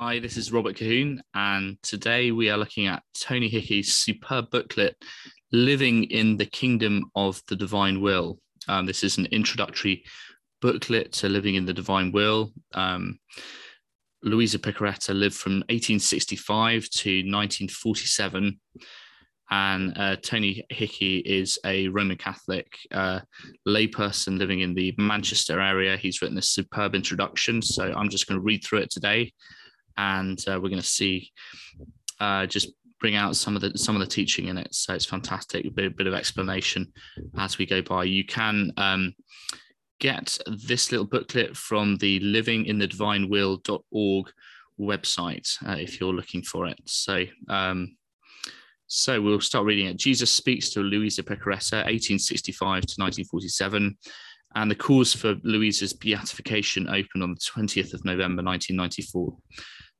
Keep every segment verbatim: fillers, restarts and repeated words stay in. Hi, this is Robert Cahoon, and today we are looking at Tony Hickey's superb booklet, Living in the Kingdom of the Divine Will. Um, this is an introductory booklet to Living in the Divine Will. Um, Luisa Piccarreta lived from eighteen sixty-five to nineteen forty-seven, and uh, Tony Hickey is a Roman Catholic uh, layperson living in the Manchester area. He's written a superb introduction, so I'm just going to read through it today. And uh, we're going to see, uh, just bring out some of the some of the teaching in it. So it's fantastic. A bit, a bit of explanation as we go by. You can um, get this little booklet from the living in the divine will dot org website uh, if you're looking for it. So, um, so we'll start reading it. Jesus speaks to Luisa Piccarreta, eighteen sixty-five to nineteen forty-seven. And the cause for Luisa's beatification opened on the twentieth of November, nineteen ninety-four.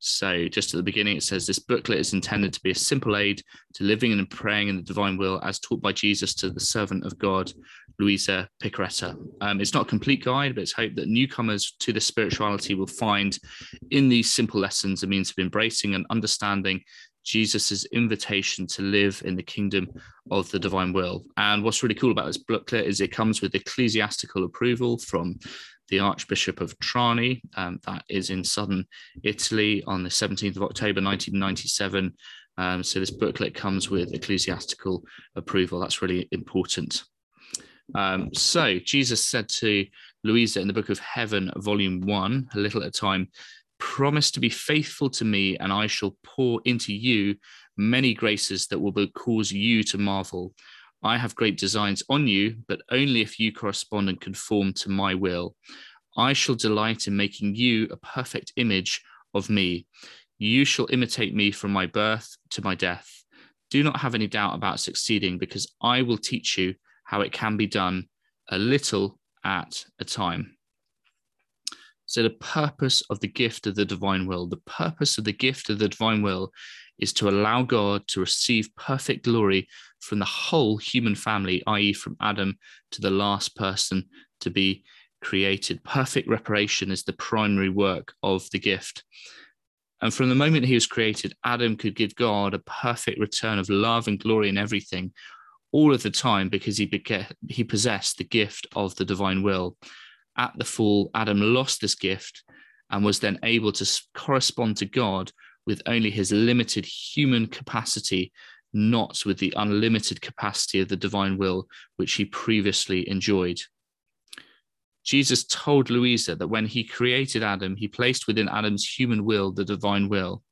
So just at the beginning, it says this booklet is intended to be a simple aid to living and praying in the divine will as taught by Jesus to the servant of God, Luisa Piccarreta. Um, it's not a complete guide, but it's hoped that newcomers to this spirituality will find in these simple lessons a means of embracing and understanding Jesus's invitation to live in the kingdom of the divine will. And what's really cool about this booklet is it comes with ecclesiastical approval from the Archbishop of Trani, um, that is in southern Italy, on the seventeenth of October nineteen ninety-seven. Um, so this booklet comes with ecclesiastical approval. That's really important. Um, so Jesus said to Luisa in the Book of Heaven, Volume One, A Little at a Time, "Promise to be faithful to me, and I shall pour into you many graces that will cause you to marvel. I have great designs on you, but only if you correspond and conform to my will. I shall delight in making you a perfect image of me. You shall imitate me from my birth to my death. Do not have any doubt about succeeding, because I will teach you how it can be done, a little at a time." So the purpose of the gift of the divine will, the purpose of the gift of the divine will is to allow God to receive perfect glory from the whole human family, that is from Adam to the last person to be created. Perfect reparation is the primary work of the gift. And from the moment he was created, Adam could give God a perfect return of love and glory in everything, all of the time, because he, beca- he possessed the gift of the divine will. At the fall, Adam lost this gift and was then able to correspond to God with only his limited human capacity, not with the unlimited capacity of the divine will, which he previously enjoyed. Jesus told Luisa that when he created Adam, he placed within Adam's human will the divine will.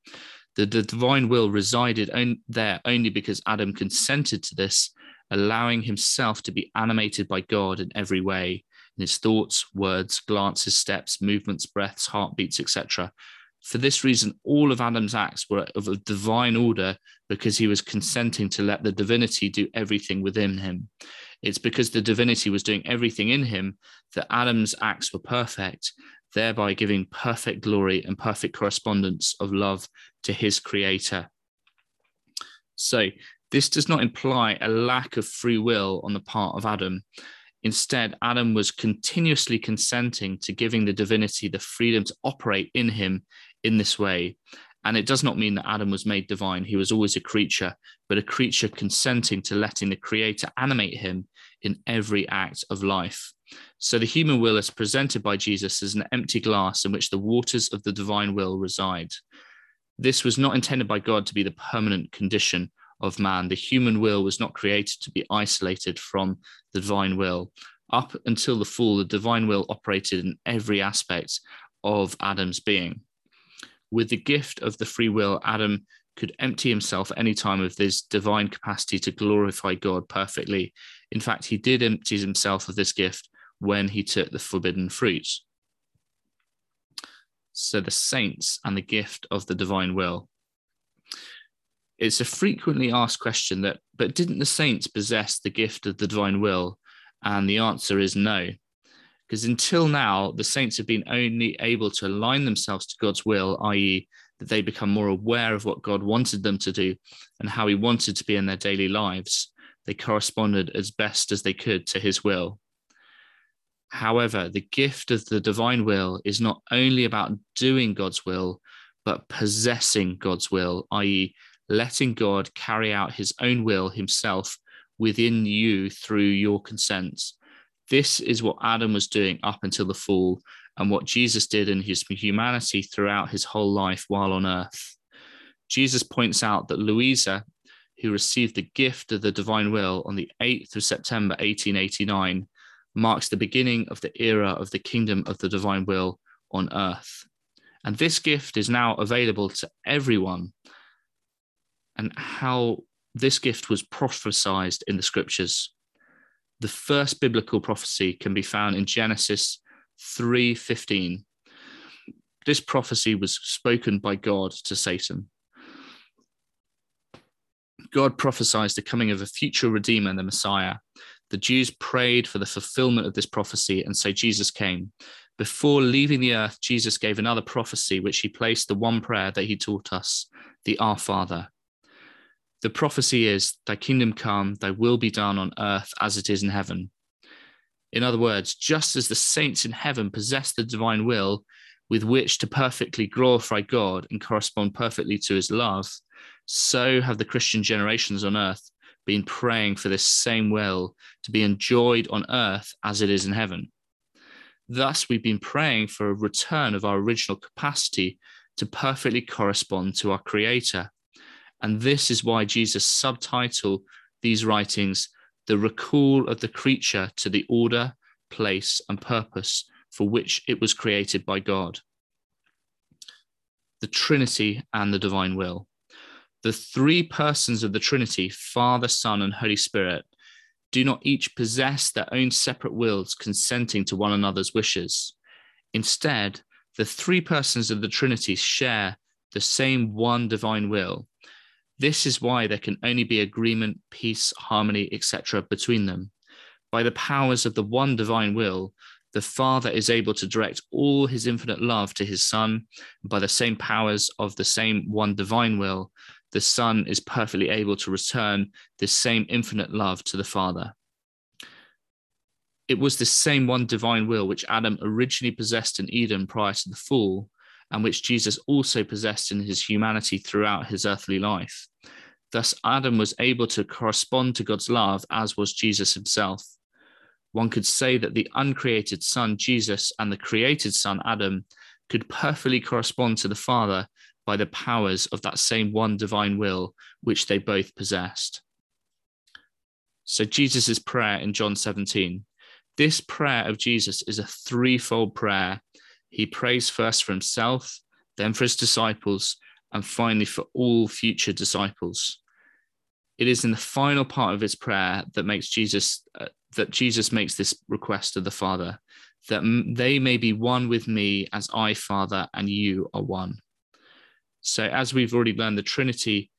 The, the divine will resided on, there only because Adam consented to this, allowing himself to be animated by God in every way. In his thoughts, words, glances, steps, movements, breaths, heartbeats, et cetera. For this reason, all of Adam's acts were of a divine order because he was consenting to let the divinity do everything within him. It's because the divinity was doing everything in him that Adam's acts were perfect, thereby giving perfect glory and perfect correspondence of love to his creator. So this does not imply a lack of free will on the part of Adam. Instead, Adam was continuously consenting to giving the divinity the freedom to operate in him in this way. And it does not mean that Adam was made divine. He was always a creature, but a creature consenting to letting the creator animate him in every act of life. So the human will is presented by Jesus as an empty glass in which the waters of the divine will reside. This was not intended by God to be the permanent condition of man. The human will was not created to be isolated from the divine will. Up until the fall, the divine will operated in every aspect of Adam's being. With the gift of the free will, Adam could empty himself at any time of this divine capacity to glorify God perfectly. In fact, he did empty himself of this gift when he took the forbidden fruit. So the saints and the gift of the divine will. It's a frequently asked question that, but didn't the saints possess the gift of the divine will? And the answer is no, because until now, the saints have been only able to align themselves to God's will, that is that they become more aware of what God wanted them to do and how he wanted to be in their daily lives. They corresponded as best as they could to his will. However, the gift of the divine will is not only about doing God's will, but possessing God's will, that is letting God carry out his own will himself within you through your consent. This is what Adam was doing up until the fall, and what Jesus did in his humanity throughout his whole life while on earth. Jesus points out that Luisa, who received the gift of the divine will on the eighth of September eighteen eighty-nine, marks the beginning of the era of the kingdom of the divine will on earth. And this gift is now available to everyone. And how this gift was prophesied in the scriptures. The first biblical prophecy can be found in Genesis three fifteen. This prophecy was spoken by God to Satan. God prophesied the coming of a future Redeemer, the Messiah. The Jews prayed for the fulfillment of this prophecy, and so Jesus came. Before leaving the earth, Jesus gave another prophecy, which he placed the one prayer that he taught us, the Our Father. The prophecy is, thy kingdom come, thy will be done on earth as it is in heaven. In other words, just as the saints in heaven possess the divine will with which to perfectly glorify God and correspond perfectly to his love, so have the Christian generations on earth been praying for this same will to be enjoyed on earth as it is in heaven. Thus, we've been praying for a return of our original capacity to perfectly correspond to our Creator. And this is why Jesus subtitled these writings, the recall of the creature to the order, place, and purpose for which it was created by God. The Trinity and the divine will. The three persons of the Trinity, Father, Son, and Holy Spirit, do not each possess their own separate wills consenting to one another's wishes. Instead, the three persons of the Trinity share the same one divine will. This is why there can only be agreement, peace, harmony, et cetera between them. By the powers of the one divine will, the Father is able to direct all his infinite love to his Son. By the same powers of the same one divine will, the Son is perfectly able to return this same infinite love to the Father. It was this same one divine will which Adam originally possessed in Eden prior to the fall, and which Jesus also possessed in his humanity throughout his earthly life. Thus, Adam was able to correspond to God's love, as was Jesus himself. One could say that the uncreated Son, Jesus, and the created Son, Adam, could perfectly correspond to the Father by the powers of that same one divine will, which they both possessed. So Jesus' prayer in John seventeen. This prayer of Jesus is a threefold prayer. He prays first for himself, then for his disciples, and finally for all future disciples. It is in the final part of his prayer that makes Jesus uh, that Jesus makes this request of the Father, that they may be one with me as I, Father, and you are one. So as we've already learned, the Trinity,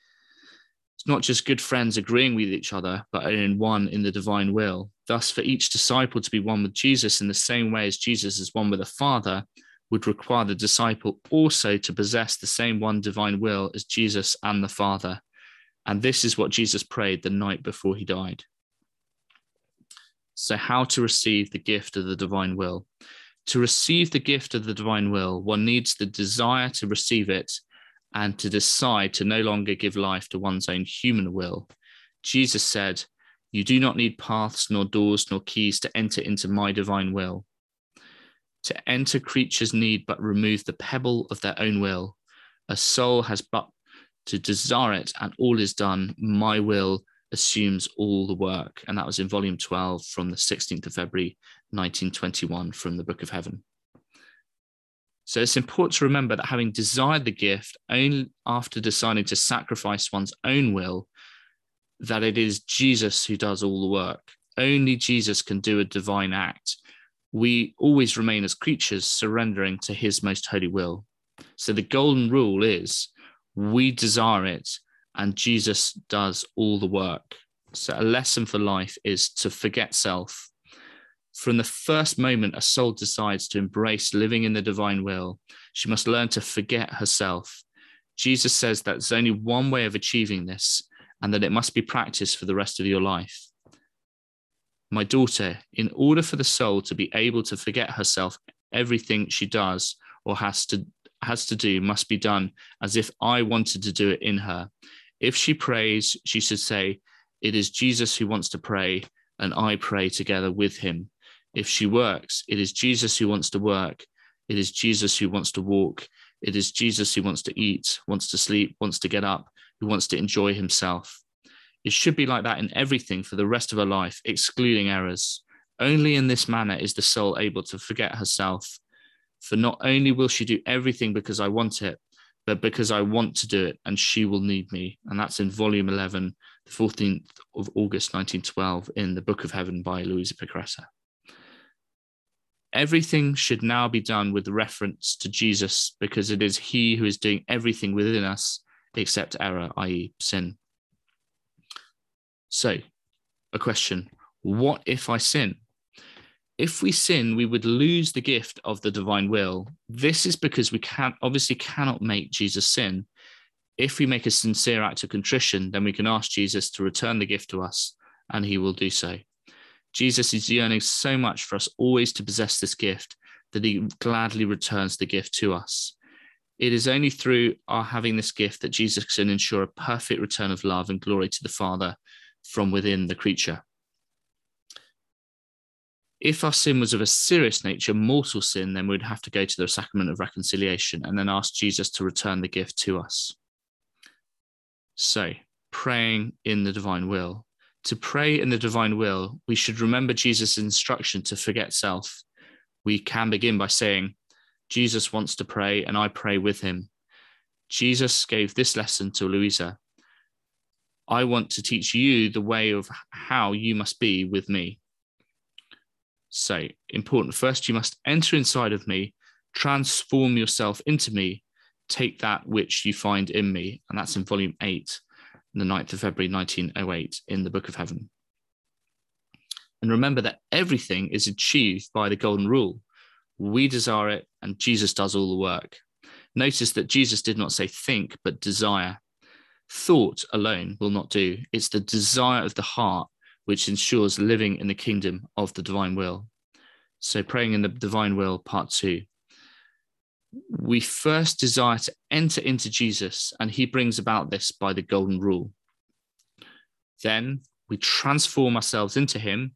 it's not just good friends agreeing with each other, but in one in the divine will. Thus, for each disciple to be one with Jesus in the same way as Jesus is one with the Father, would require the disciple also to possess the same one divine will as Jesus and the Father. And this is what Jesus prayed the night before he died. So how to receive the gift of the divine will? To receive the gift of the divine will, one needs the desire to receive it and to decide to no longer give life to one's own human will. Jesus said, you do not need paths, nor doors, nor keys to enter into my divine will. To enter, creatures need but remove the pebble of their own will. A soul has but to desire it, and all is done. My will assumes all the work. And that was in volume twelve from the sixteenth of February, nineteen twenty-one, from the Book of Heaven. So it's important to remember that having desired the gift, only after deciding to sacrifice one's own will, that it is Jesus who does all the work. Only Jesus can do a divine act. We always remain as creatures surrendering to his most holy will. So the golden rule is we desire it and Jesus does all the work. So a lesson for life is to forget self. From the first moment a soul decides to embrace living in the divine will, she must learn to forget herself. Jesus says that there's only one way of achieving this and that it must be practiced for the rest of your life. My daughter, in order for the soul to be able to forget herself, everything she does or has to has to do must be done as if I wanted to do it in her. If she prays, she should say, it is Jesus who wants to pray, and I pray together with him. If she works, it is Jesus who wants to work. It is Jesus who wants to walk. It is Jesus who wants to eat, wants to sleep, wants to get up, who wants to enjoy himself. It should be like that in everything for the rest of her life, excluding errors. Only in this manner is the soul able to forget herself. For not only will she do everything because I want it, but because I want to do it, and she will need me. And that's in volume eleven, the fourteenth of August nineteen twelve, in the Book of Heaven by Luisa Piccarreta. Everything should now be done with reference to Jesus, because it is he who is doing everything within us except error, that is sin. So, a question, what if I sin? If we sin, we would lose the gift of the divine will. This is because we can obviously cannot make Jesus sin. If we make a sincere act of contrition, then we can ask Jesus to return the gift to us, and he will do so. Jesus is yearning so much for us always to possess this gift that he gladly returns the gift to us. It is only through our having this gift that Jesus can ensure a perfect return of love and glory to the Father from within the creature. If our sin was of a serious nature, mortal sin, then we'd have to go to the sacrament of reconciliation and then ask Jesus to return the gift to us. So, praying in the divine will. To pray in the divine will, we should remember Jesus' instruction to forget self. We can begin by saying, Jesus wants to pray and I pray with him. Jesus gave this lesson to Luisa. I want to teach you the way of how you must be with me. So, important. First, you must enter inside of me, transform yourself into me, take that which you find in me. And that's in volume eight, the ninth of February nineteen oh eight, in the Book of Heaven. And remember that everything is achieved by the golden rule. We desire it, and Jesus does all the work. Notice that Jesus did not say think, but desire. Thought alone will not do. It's the desire of the heart which ensures living in the kingdom of the divine will. So praying in the divine will, part two. We first desire to enter into Jesus, and he brings about this by the golden rule. Then we transform ourselves into him,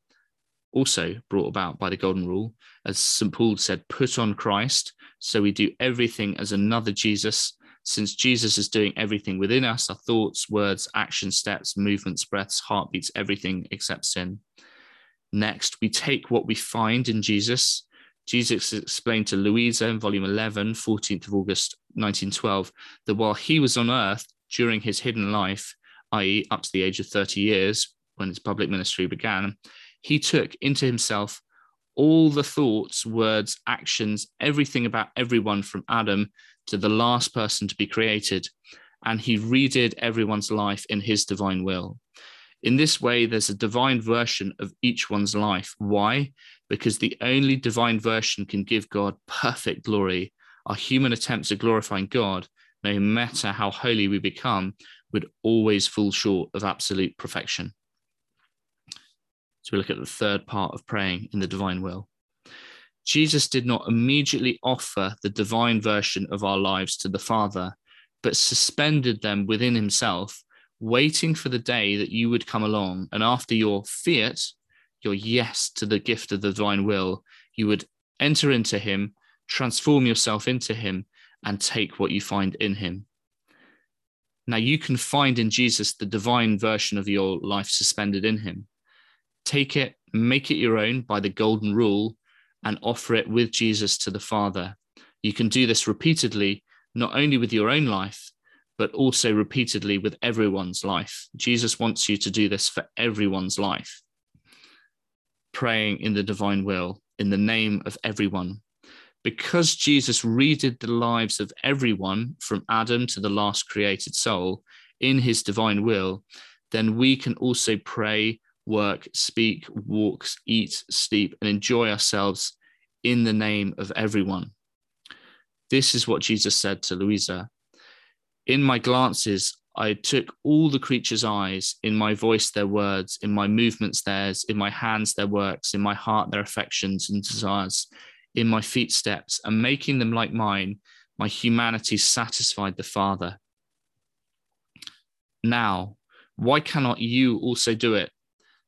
also brought about by the golden rule. As Saint Paul said, put on Christ. So we do everything as another Jesus, since Jesus is doing everything within us, our thoughts, words, actions, steps, movements, breaths, heartbeats, everything except sin. Next, we take what we find in Jesus. Jesus explained to Luisa in volume eleven, fourteenth of August nineteen twelve, that while he was on earth during his hidden life, that is up to the age of thirty years, when his public ministry began, he took into himself all the thoughts, words, actions, everything about everyone from Adam to the last person to be created, and he redid everyone's life in his divine will. In this way, there's a divine version of each one's life. Why? Because the only divine version can give God perfect glory. Our human attempts at glorifying God, no matter how holy we become, would always fall short of absolute perfection. So we look at the third part of praying in the divine will. Jesus did not immediately offer the divine version of our lives to the Father, but suspended them within himself, waiting for the day that you would come along, and after your fiat, your yes to the gift of the divine will, you would enter into him, transform yourself into him, and take what you find in him. Now you can find in Jesus the divine version of your life suspended in him. Take it, make it your own by the golden rule, and offer it with Jesus to the Father. You can do this repeatedly, not only with your own life, but also repeatedly with everyone's life. Jesus wants you to do this for everyone's life. Praying in the divine will, in the name of everyone. Because Jesus redid the lives of everyone, from Adam to the last created soul, in his divine will, then we can also pray, work, speak, walk, eat, sleep, and enjoy ourselves in the name of everyone. This is what Jesus said to Luisa. In my glances, I took all the creature's eyes, in my voice their words, in my movements theirs, in my hands their works, in my heart their affections and desires, in my feet steps, and making them like mine, My humanity satisfied the Father. Now, why cannot you also do it?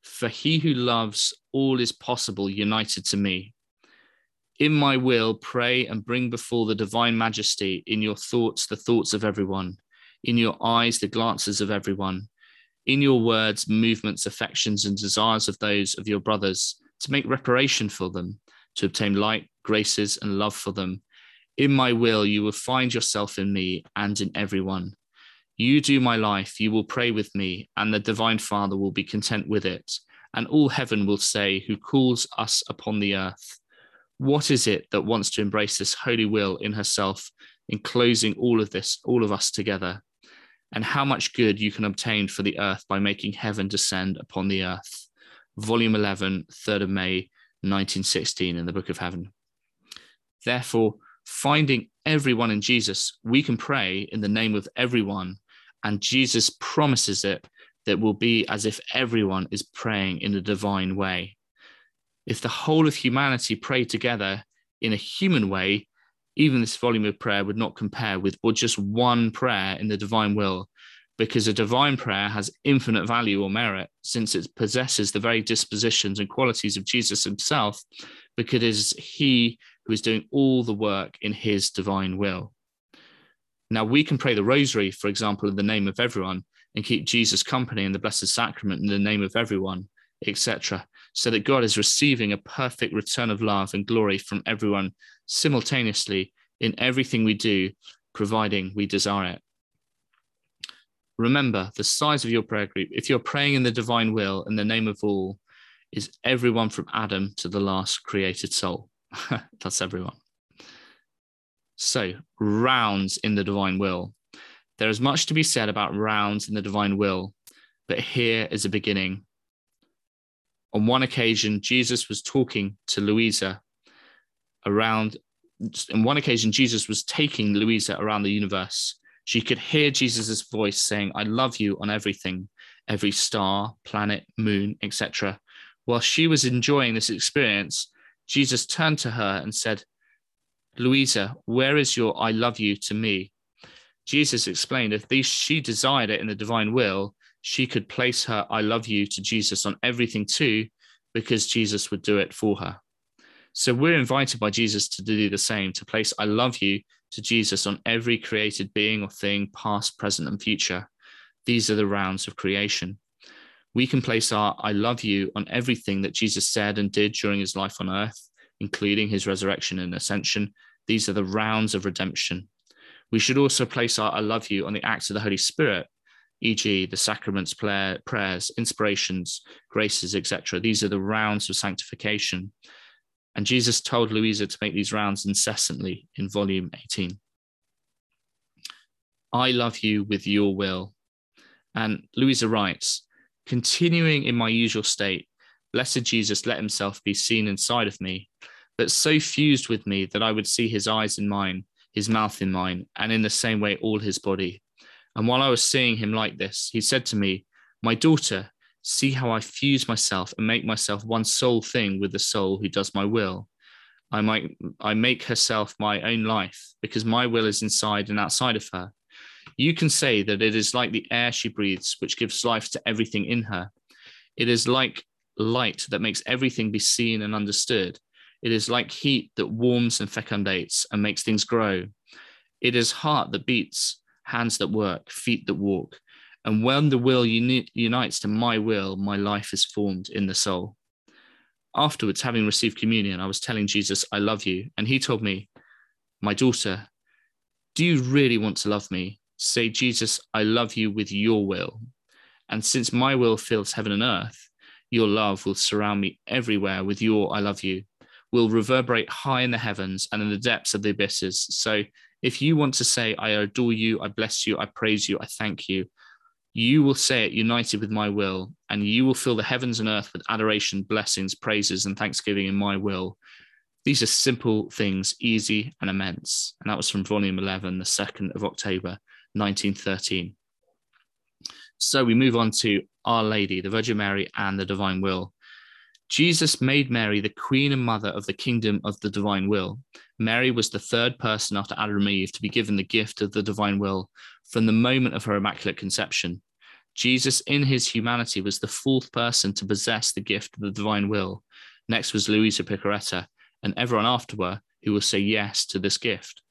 For he who loves, all is possible united to me. In my will, pray and bring before the divine majesty in your thoughts the thoughts of everyone, in your eyes the glances of everyone, in your words, movements, affections, and desires of those of your brothers, to make reparation for them, to obtain light, graces, and love for them. In my will, you will find yourself in me and in everyone. You do my life, you will pray with me, and the Divine Father will be content with it, and all heaven will say, who calls us upon the earth, what is it that wants to embrace this holy will in herself, enclosing all of this, all of us together? And how much good you can obtain for the earth by making heaven descend upon the earth. Volume eleven, third of May, nineteen sixteen, in the Book of Heaven. Therefore, finding everyone in Jesus, we can pray in the name of everyone, and Jesus promises it that will be as if everyone is praying in a divine way. If the whole of humanity prayed together in a human way, even this volume of prayer would not compare with or just one prayer in the divine will, because a divine prayer has infinite value or merit, since it possesses the very dispositions and qualities of Jesus himself, because it is he who is doing all the work in his divine will. Now, we can pray the rosary, for example, in the name of everyone, and keep Jesus company in the Blessed Sacrament in the name of everyone, et cetera, so that God is receiving a perfect return of love and glory from everyone simultaneously in everything we do, providing we desire it. Remember the size of your prayer group. If you're praying in the divine will in the name of all, is everyone from Adam to the last created soul. That's everyone. So, rounds in the divine will. There is much to be said about rounds in the divine will, but here is a beginning. On one occasion, Jesus was talking to Luisa around, on one occasion, Jesus was taking Luisa around the universe. She could hear Jesus's voice saying, I love you on everything, every star, planet, moon, et cetera. While she was enjoying this experience, Jesus turned to her and said, Luisa, where is your I love you to me? Jesus explained, if these, she desired it in the divine will, she could place her I love you to Jesus on everything too, because Jesus would do it for her. So we're invited by Jesus to do the same, to place I love you to Jesus on every created being or thing, past, present, and future. These are the rounds of creation. We can place our I love you on everything that Jesus said and did during his life on earth, including his resurrection and ascension. These are the rounds of redemption. We should also place our I love you on the acts of the Holy Spirit, for example the sacraments, prayer, prayers, inspirations, graces, et cetera. These are the rounds of sanctification. And Jesus told Luisa to make these rounds incessantly in volume eighteen. I love you with your will. And Luisa writes, continuing in my usual state, blessed Jesus let himself be seen inside of me, but so fused with me that I would see his eyes in mine, his mouth in mine, and in the same way all his body. And while I was seeing him like this, he said to me, my daughter, see how I fuse myself and make myself one soul thing with the soul who does my will. I might, I make herself my own life, because my will is inside and outside of her. You can say that it is like the air she breathes, which gives life to everything in her. It is like light that makes everything be seen and understood. It is like heat that warms and fecundates and makes things grow. It is heart that beats, hands that work, feet that walk. And when the will uni- unites to my will, my life is formed in the soul. Afterwards, having received communion, I was telling Jesus, I love you. And he told me, my daughter, do you really want to love me? Say, Jesus, I love you with your will. And since my will fills heaven and earth, your love will surround me everywhere with your I love you, will reverberate high in the heavens and in the depths of the abysses. So if you want to say, I adore you, I bless you, I praise you, I thank you, you will say it united with my will, and you will fill the heavens and earth with adoration, blessings, praises, and thanksgiving in my will. These are simple things, easy and immense. And that was from volume eleven, the second of October, nineteen thirteen. So we move on to Our Lady, the Virgin Mary, and the Divine Will. Jesus made Mary the queen and mother of the kingdom of the divine will. Mary was the third person after Adam and Eve to be given the gift of the divine will from the moment of her immaculate conception. Jesus in his humanity was the fourth person to possess the gift of the divine will. Next was Luisa Piccarreta and everyone after her who will say yes to this gift.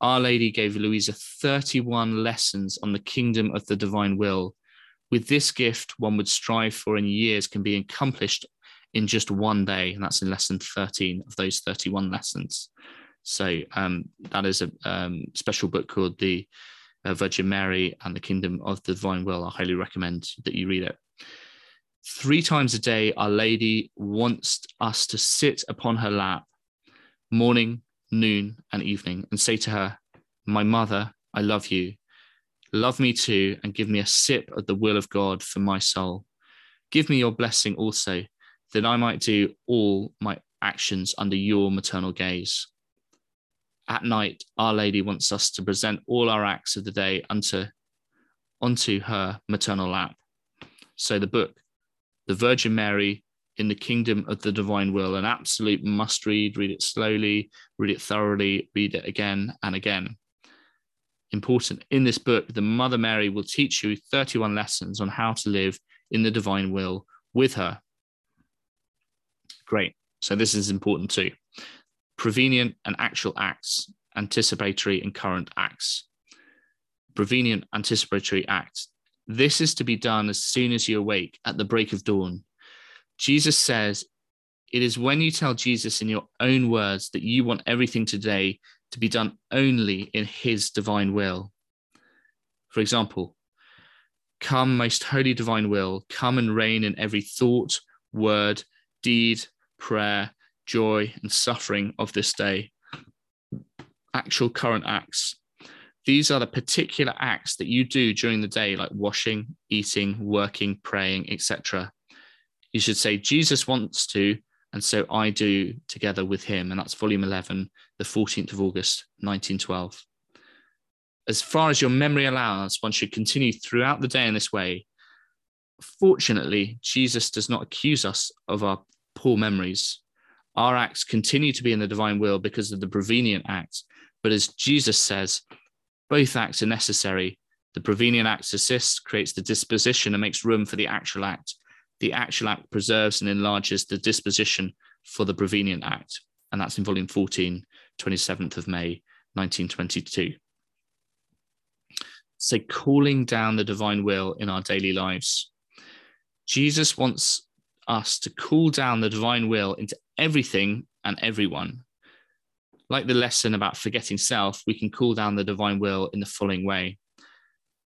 Our Lady gave Luisa thirty-one lessons on the kingdom of the divine will. With this gift, one would strive for in years can be accomplished in just one day, and that's in lesson thirteen of those thirty-one lessons. So um, that is a um, special book called The uh, Virgin Mary and the Kingdom of the Divine Will. I highly recommend that you read it. Three times a day, Our Lady wants us to sit upon her lap, morning, noon, and evening, and say to her, "My mother, I love you. Love me too, and give me a sip of the will of God for my soul. Give me your blessing also, that I might do all my actions under your maternal gaze." At night, Our Lady wants us to present all our acts of the day unto, unto her maternal lap. So the book, The Virgin Mary in the Kingdom of the Divine Will, an absolute must read. Read it slowly, read it thoroughly, read it again and again. Important. In this book, the Mother Mary will teach you thirty-one lessons on how to live in the divine will with her. Great. So this is important too. Prevenient and actual acts, anticipatory and current acts. Prevenient anticipatory act. This is to be done as soon as you awake at the break of dawn. Jesus says, it is when you tell Jesus in your own words that you want everything today to be done only in his divine will. For example, come, most holy divine will, come and reign in every thought, word, deed, prayer, joy, and suffering of this day. Actual current acts. These are the particular acts that you do during the day, like washing, eating, working, praying, et cetera. You should say, Jesus wants to, and so I do together with him. And that's volume eleven, the fourteenth of August, nineteen twelve. As far as your memory allows, one should continue throughout the day in this way. Fortunately, Jesus does not accuse us of our poor memories. Our acts continue to be in the divine will because of the prevenient act. But as Jesus says, both acts are necessary. The prevenient act assists, creates the disposition, and makes room for the actual act. The actual act preserves and enlarges the disposition for the prevenient act. And that's in volume fourteen, twenty-seventh of May, nineteen twenty-two. So calling down the divine will in our daily lives. Jesus wants us to call down the divine will into everything and everyone. Like the lesson about forgetting self, we can call down the divine will in the following way.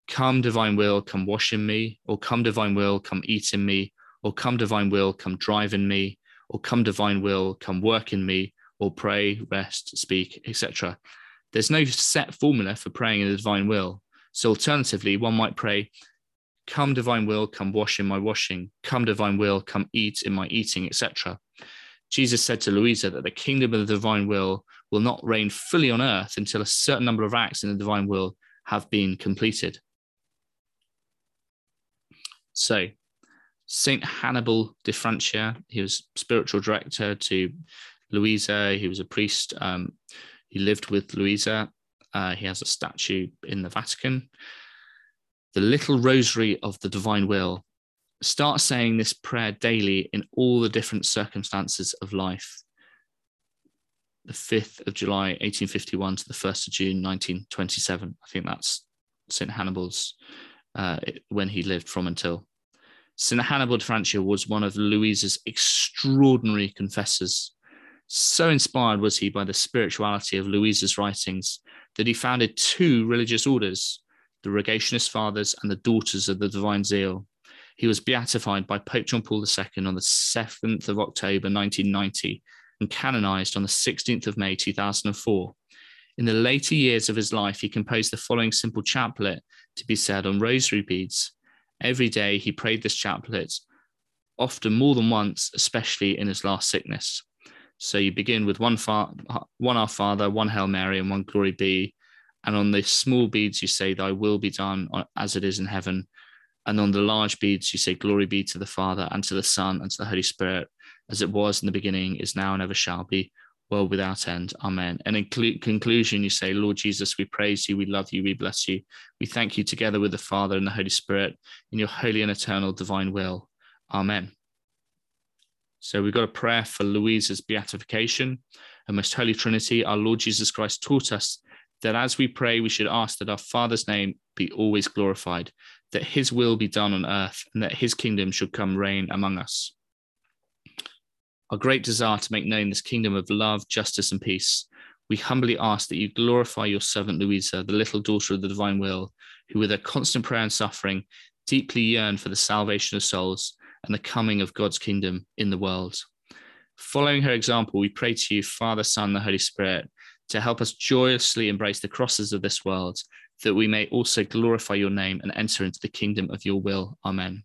Come, divine will, come wash in me, or come, divine will, come eat in me, or come, divine will, come drive in me, or come, divine will, come work in me, or pray, rest, speak, et cetera. There's no set formula for praying in the divine will. So alternatively, one might pray, come, divine will, come wash in my washing, come, divine will, come eat in my eating, et cetera. Jesus said to Luisa that the kingdom of the divine will will not reign fully on earth until a certain number of acts in the divine will have been completed. So, Saint Hannibal de Francia, he was spiritual director to Luisa. He was a priest. Um, he lived with Luisa. Uh, he has a statue in the Vatican. The Little Rosary of the Divine Will. Start saying this prayer daily in all the different circumstances of life. The fifth of July, eighteen fifty-one to the first of June, nineteen twenty-seven. I think that's Saint Hannibal's. Uh, when he lived from until. Saint Hannibal de Francia was one of Luisa's extraordinary confessors. So inspired was he by the spirituality of Luisa's writings that he founded two religious orders, the Rogationist Fathers and the Daughters of the Divine Zeal. He was beatified by Pope John Paul the Second on the seventh of October nineteen ninety and canonized on the sixteenth of May two thousand four. In the later years of his life, he composed the following simple chaplet to be said on rosary beads. Every day he prayed this chaplet, often more than once, especially in his last sickness. So you begin with one, fa- one Our Father, one Hail Mary, and one Glory Be. And on the small beads, you say, Thy will be done as it is in heaven. And on the large beads, you say, glory be to the Father and to the Son and to the Holy Spirit, as it was in the beginning, is now, and ever shall be, world without end. Amen. And in cl- conclusion, you say, Lord Jesus, we praise you, we love you, we bless you. We thank you together with the Father and the Holy Spirit in your holy and eternal divine will. Amen. So we've got a prayer for Luisa's beatification. And Most Holy Trinity, our Lord Jesus Christ taught us that as we pray, we should ask that our Father's name be always glorified, that his will be done on earth, and that his kingdom should come reign among us. Our great desire to make known this kingdom of love, justice, and peace, we humbly ask that you glorify your servant Luisa, the little daughter of the divine will, who with her constant prayer and suffering deeply yearn for the salvation of souls and the coming of God's kingdom in the world. Following her example, we pray to you, Father, Son, and the Holy Spirit, to help us joyously embrace the crosses of this world, that we may also glorify your name and enter into the kingdom of your will. Amen.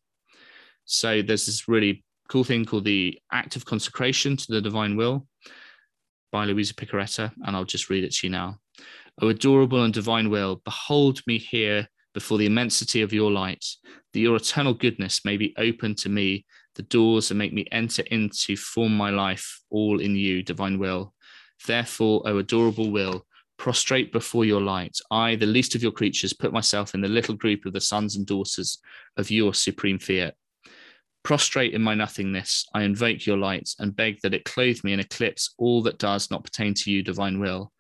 So there's this really cool thing called the Act of Consecration to the Divine Will by Luisa Piccarreta, and I'll just read it to you now. O adorable and divine will, behold me here before the immensity of your light, that your eternal goodness may be open to me the doors and make me enter into form my life, all in you, divine will. Therefore, O adorable will, prostrate before your light, I, the least of your creatures, put myself in the little group of the sons and daughters of your supreme fiat. Prostrate in my nothingness, I invoke your light and beg that it clothe me and eclipse all that does not pertain to you, divine will.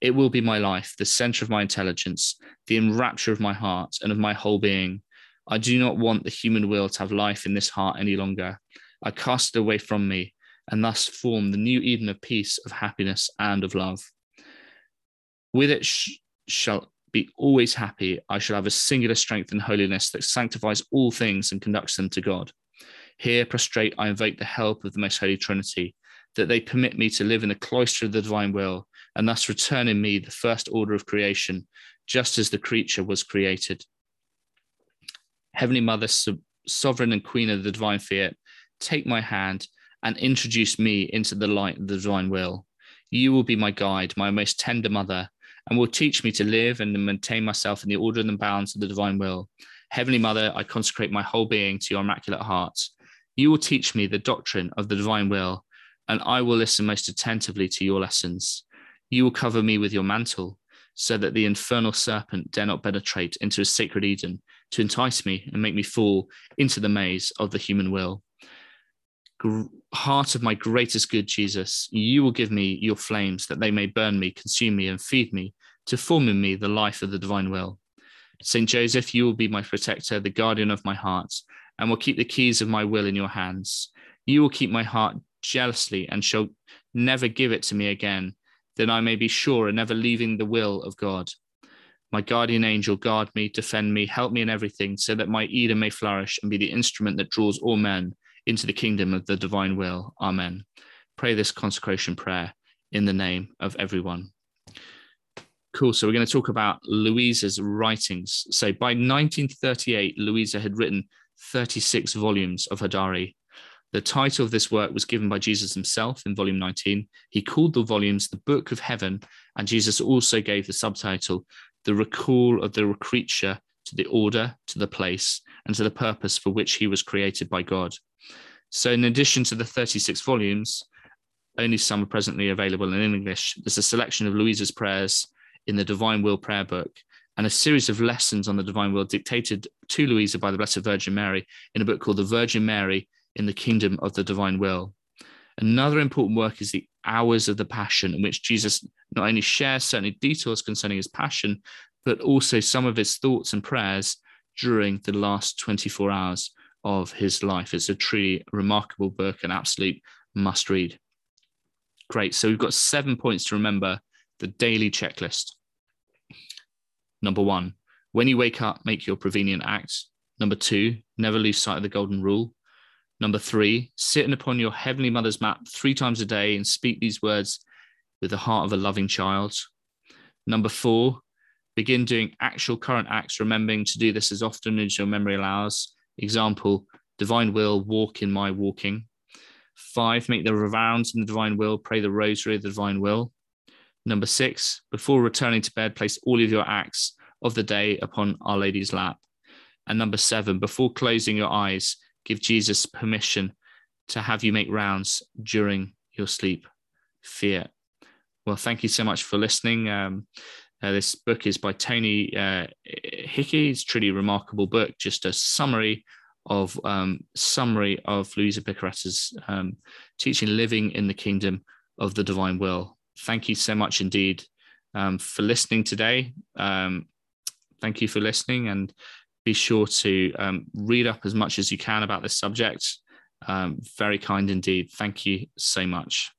It will be my life, the center of my intelligence, the enrapture of my heart and of my whole being. I do not want the human will to have life in this heart any longer. I cast it away from me and thus form the new Eden of peace, of happiness, and of love. With it sh- shall be always happy. I shall have a singular strength and holiness that sanctifies all things and conducts them to God. Here, prostrate, I invoke the help of the Most Holy Trinity, that they permit me to live in the cloister of the divine will, and thus return in me the first order of creation, just as the creature was created. Heavenly Mother, so- sovereign and queen of the divine fiat, take my hand and introduce me into the light of the divine will. You will be my guide, my most tender mother, and will teach me to live and maintain myself in the order and the bounds of the divine will. Heavenly Mother, I consecrate my whole being to your immaculate heart. You will teach me the doctrine of the divine will, and I will listen most attentively to your lessons. You will cover me with your mantle, so that the infernal serpent dare not penetrate into his sacred Eden to entice me and make me fall into the maze of the human will. Heart of my greatest good, Jesus, you will give me your flames that they may burn me, consume me, and feed me, to form in me the life of the divine will. Saint Joseph, you will be my protector, the guardian of my heart, and will keep the keys of my will in your hands. You will keep my heart jealously and shall never give it to me again, that I may be sure of never leaving the will of God. My guardian angel, guard me, defend me, help me in everything, so that my Eden may flourish and be the instrument that draws all men into the kingdom of the divine will. Amen. Pray this consecration prayer in the name of everyone. Cool. So we're going to talk about Luisa's writings. So by nineteen thirty-eight, Luisa had written thirty-six volumes of her diary. The title of this work was given by Jesus himself in volume nineteen. He called the volumes the Book of Heaven, and Jesus also gave the subtitle, The Recall of the Creature to the Order, to the Place, and to the Purpose for which he was created by God. So in addition to the thirty-six volumes, only some are presently available in English, there's a selection of Luisa's prayers in the Divine Will Prayer Book, and a series of lessons on the divine will dictated to Luisa by the Blessed Virgin Mary in a book called The Virgin Mary in the Kingdom of the Divine Will. Another important work is the Hours of the Passion, in which Jesus not only shares certain details concerning his passion, but also some of his thoughts and prayers during the last twenty-four hours of his life. It's a truly remarkable book, an absolute must read. Great. So we've got seven points to remember. The daily checklist. Number one, when you wake up, make your prevenient act. Number two, never lose sight of the golden rule. Number three, sit upon your Heavenly Mother's map three times a day and speak these words with the heart of a loving child. Number four, begin doing actual current acts, remembering to do this as often as your memory allows. Example, divine will, walk in my walking. Five, make the rounds in the divine will, pray the rosary of the divine will. Number six, before returning to bed, place all of your acts of the day upon Our Lady's lap. And number seven, before closing your eyes, give Jesus permission to have you make rounds during your sleep fear. Well, thank you so much for listening. Um, uh, this book is by Tony uh, Hickey. It's a truly remarkable book, just a summary of um, summary of Luisa Piccarreta's um, teaching, Living in the Kingdom of the Divine Will. Thank you so much indeed um, for listening today. Um, thank you for listening, and be sure to um, read up as much as you can about this subject. Um, very kind indeed. Thank you so much.